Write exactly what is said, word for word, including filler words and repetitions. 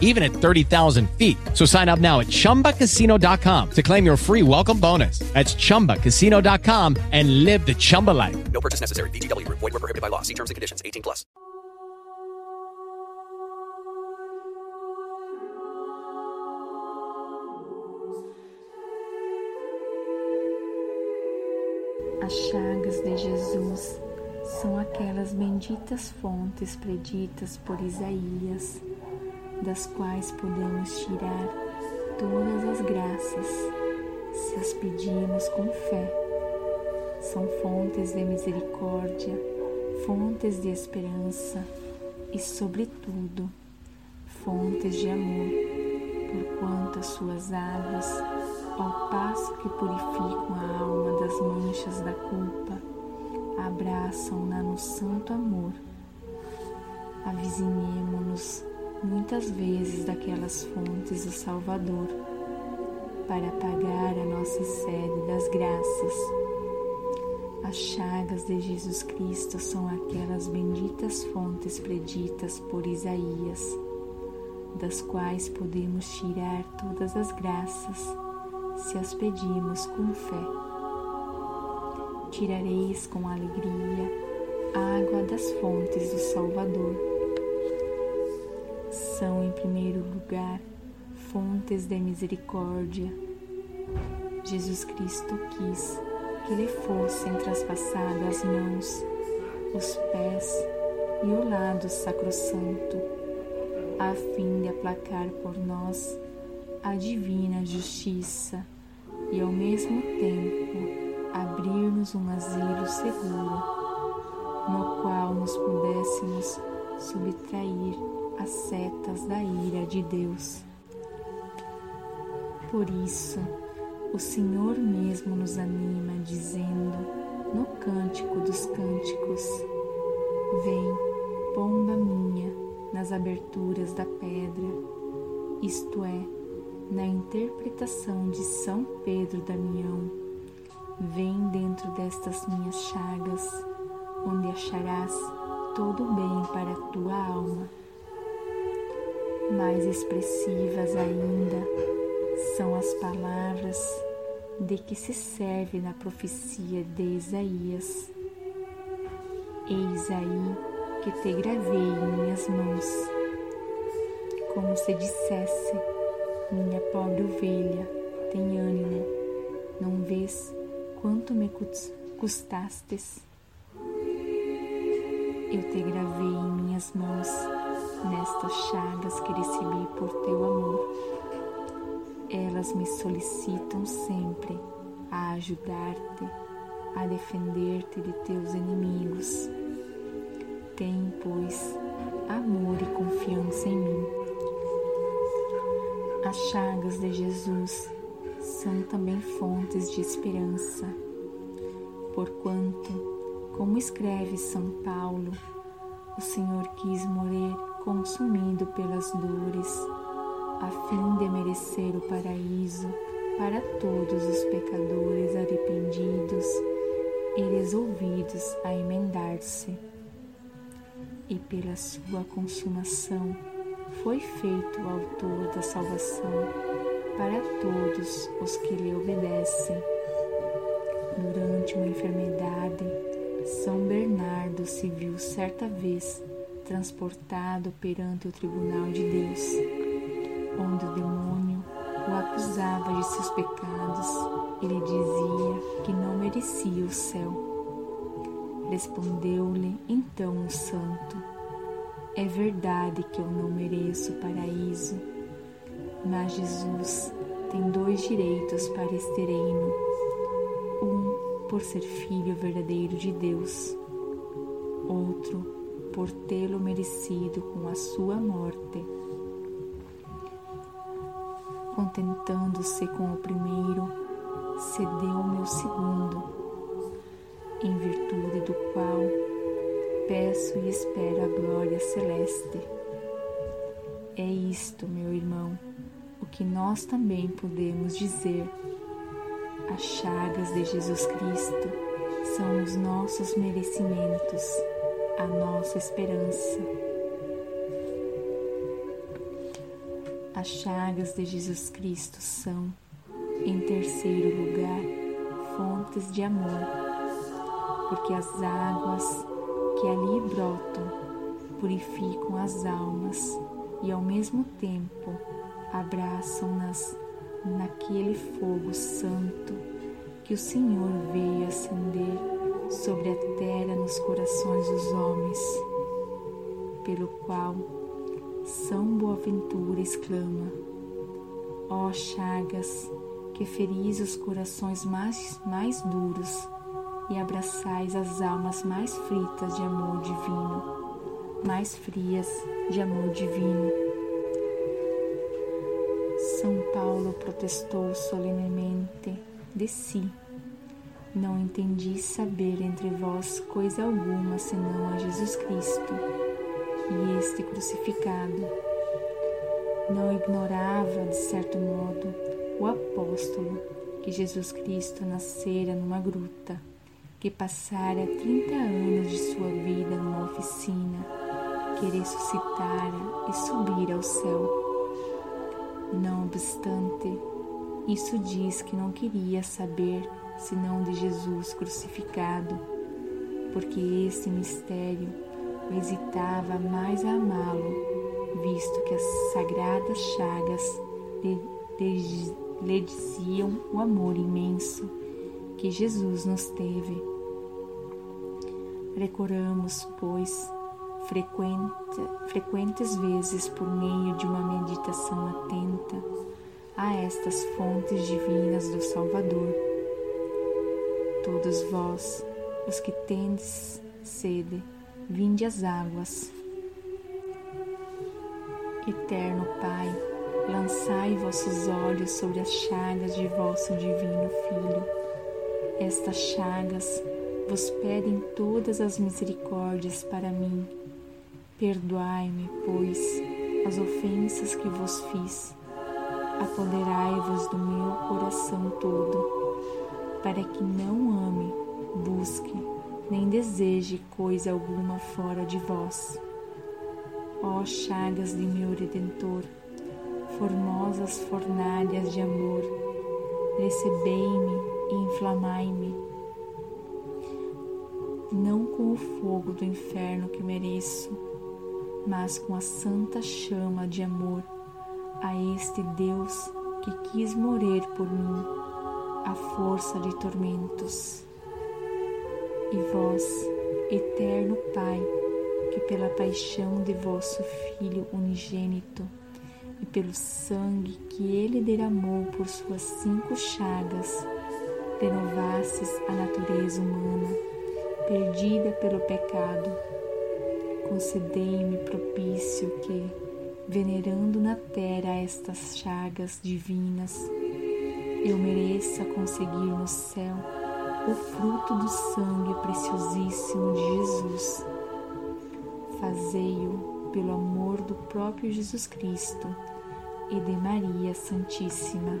even at thirty thousand feet. So sign up now at chumba casino dot com to claim your free welcome bonus. That's chumba casino dot com and live the Chumba life. No purchase necessary. V G W. Void where prohibited by law. See terms and conditions. eighteen plus. As chagas de Jesus são aquelas benditas fontes preditas por Isaías, das quais podemos tirar todas as graças, se as pedimos com fé. São fontes de misericórdia, fontes de esperança e, sobretudo, fontes de amor, porquanto as suas águas, ao passo que purificam a alma das manchas da culpa, abraçam-na no santo amor. Avizinhemo-nos muitas vezes daquelas fontes do Salvador, para apagar a nossa sede das graças. As chagas de Jesus Cristo são aquelas benditas fontes preditas por Isaías, das quais podemos tirar todas as graças, se as pedimos com fé. Tirareis com alegria a água das fontes do Salvador. São, em primeiro lugar, fontes de misericórdia. Jesus Cristo quis que lhe fossem traspassadas as mãos, os pés e o lado sacrossanto, a fim de aplacar por nós a divina justiça e, ao mesmo tempo, abrir-nos um asilo seguro, no qual nos pudéssemos subtrair as setas da ira de Deus. Por isso, o Senhor mesmo nos anima, dizendo no Cântico dos Cânticos: vem, pomba minha, nas aberturas da pedra, isto é, na interpretação de São Pedro Damião, vem dentro destas minhas chagas, onde acharás todo o bem para a tua alma. Mais expressivas ainda são as palavras de que se serve na profecia de Isaías: eis aí que te gravei em minhas mãos, como se dissesse: minha pobre ovelha, tem ânimo, não vês quanto me custastes? Eu te gravei em minhas mãos, nestas chagas que recebi por teu amor. Elas me solicitam sempre a ajudar-te, a defender-te de teus inimigos. Tem, pois, amor e confiança em mim. As chagas de Jesus são também fontes de esperança, porquanto, como escreve São Paulo, o Senhor quis morrer consumido pelas dores, a fim de merecer o paraíso para todos os pecadores arrependidos e resolvidos a emendar-se. E pela sua consumação foi feito o autor da salvação para todos os que lhe obedecem. Durante uma enfermidade, São Bernardo se viu certa vez transportado perante o tribunal de Deus, onde o demônio o acusava de seus pecados e lhe dizia que não merecia o céu. Respondeu-lhe então o santo: é verdade que eu não mereço o paraíso, mas Jesus tem dois direitos para este reino, um por ser filho verdadeiro de Deus, outro por tê-lo merecido com a sua morte. Contentando-se com o primeiro, cedeu-me o segundo, em virtude do qual peço e espero a glória celeste. É isto, meu irmão, o que nós também podemos dizer. As chagas de Jesus Cristo são os nossos merecimentos, a nossa esperança. As chagas de Jesus Cristo são, em terceiro lugar, fontes de amor, porque as águas que ali brotam purificam as almas e, ao mesmo tempo, abraçam-nas naquele fogo santo que o Senhor veio acender sobre a terra nos corações dos homens, pelo qual São Boaventura exclama: ó chagas, que feris os corações mais, mais duros e abraçais as almas mais fritas de amor divino, mais frias de amor divino. São Paulo protestou solenemente de si: não entendi saber entre vós coisa alguma senão a Jesus Cristo e este crucificado. Não ignorava, de certo modo, o apóstolo, que Jesus Cristo nascera numa gruta, que passara trinta anos de sua vida numa oficina, que ressuscitara e subira ao céu. Não obstante, isso diz que não queria saber senão de Jesus crucificado, porque esse mistério o hesitava mais a amá-lo, visto que as sagradas chagas de, de lhe diziam o amor imenso que Jesus nos teve. Recorramos, pois, frequente, frequentes vezes, por meio de uma meditação atenta, a estas fontes divinas do Salvador. Todos vós, os que tendes sede, vinde às águas. Eterno Pai, lançai vossos olhos sobre as chagas de vosso divino Filho. Estas chagas vos pedem todas as misericórdias para mim. Perdoai-me, pois, as ofensas que vos fiz. Apoderai-vos do meu coração todo, para que não ame, busque, nem deseje coisa alguma fora de vós. Ó chagas de meu Redentor, formosas fornalhas de amor, recebei-me e inflamai-me, não com o fogo do inferno que mereço, mas com a santa chama de amor a este Deus que quis morrer por mim, à força de tormentos. E vós, eterno Pai, que pela paixão de vosso Filho unigênito, e pelo sangue que ele derramou por suas cinco chagas, renovastes a natureza humana, perdida pelo pecado, concedei-me propício que, venerando na terra estas chagas divinas, eu mereça conseguir no céu o fruto do sangue preciosíssimo de Jesus. Fazei-o pelo amor do próprio Jesus Cristo e de Maria Santíssima.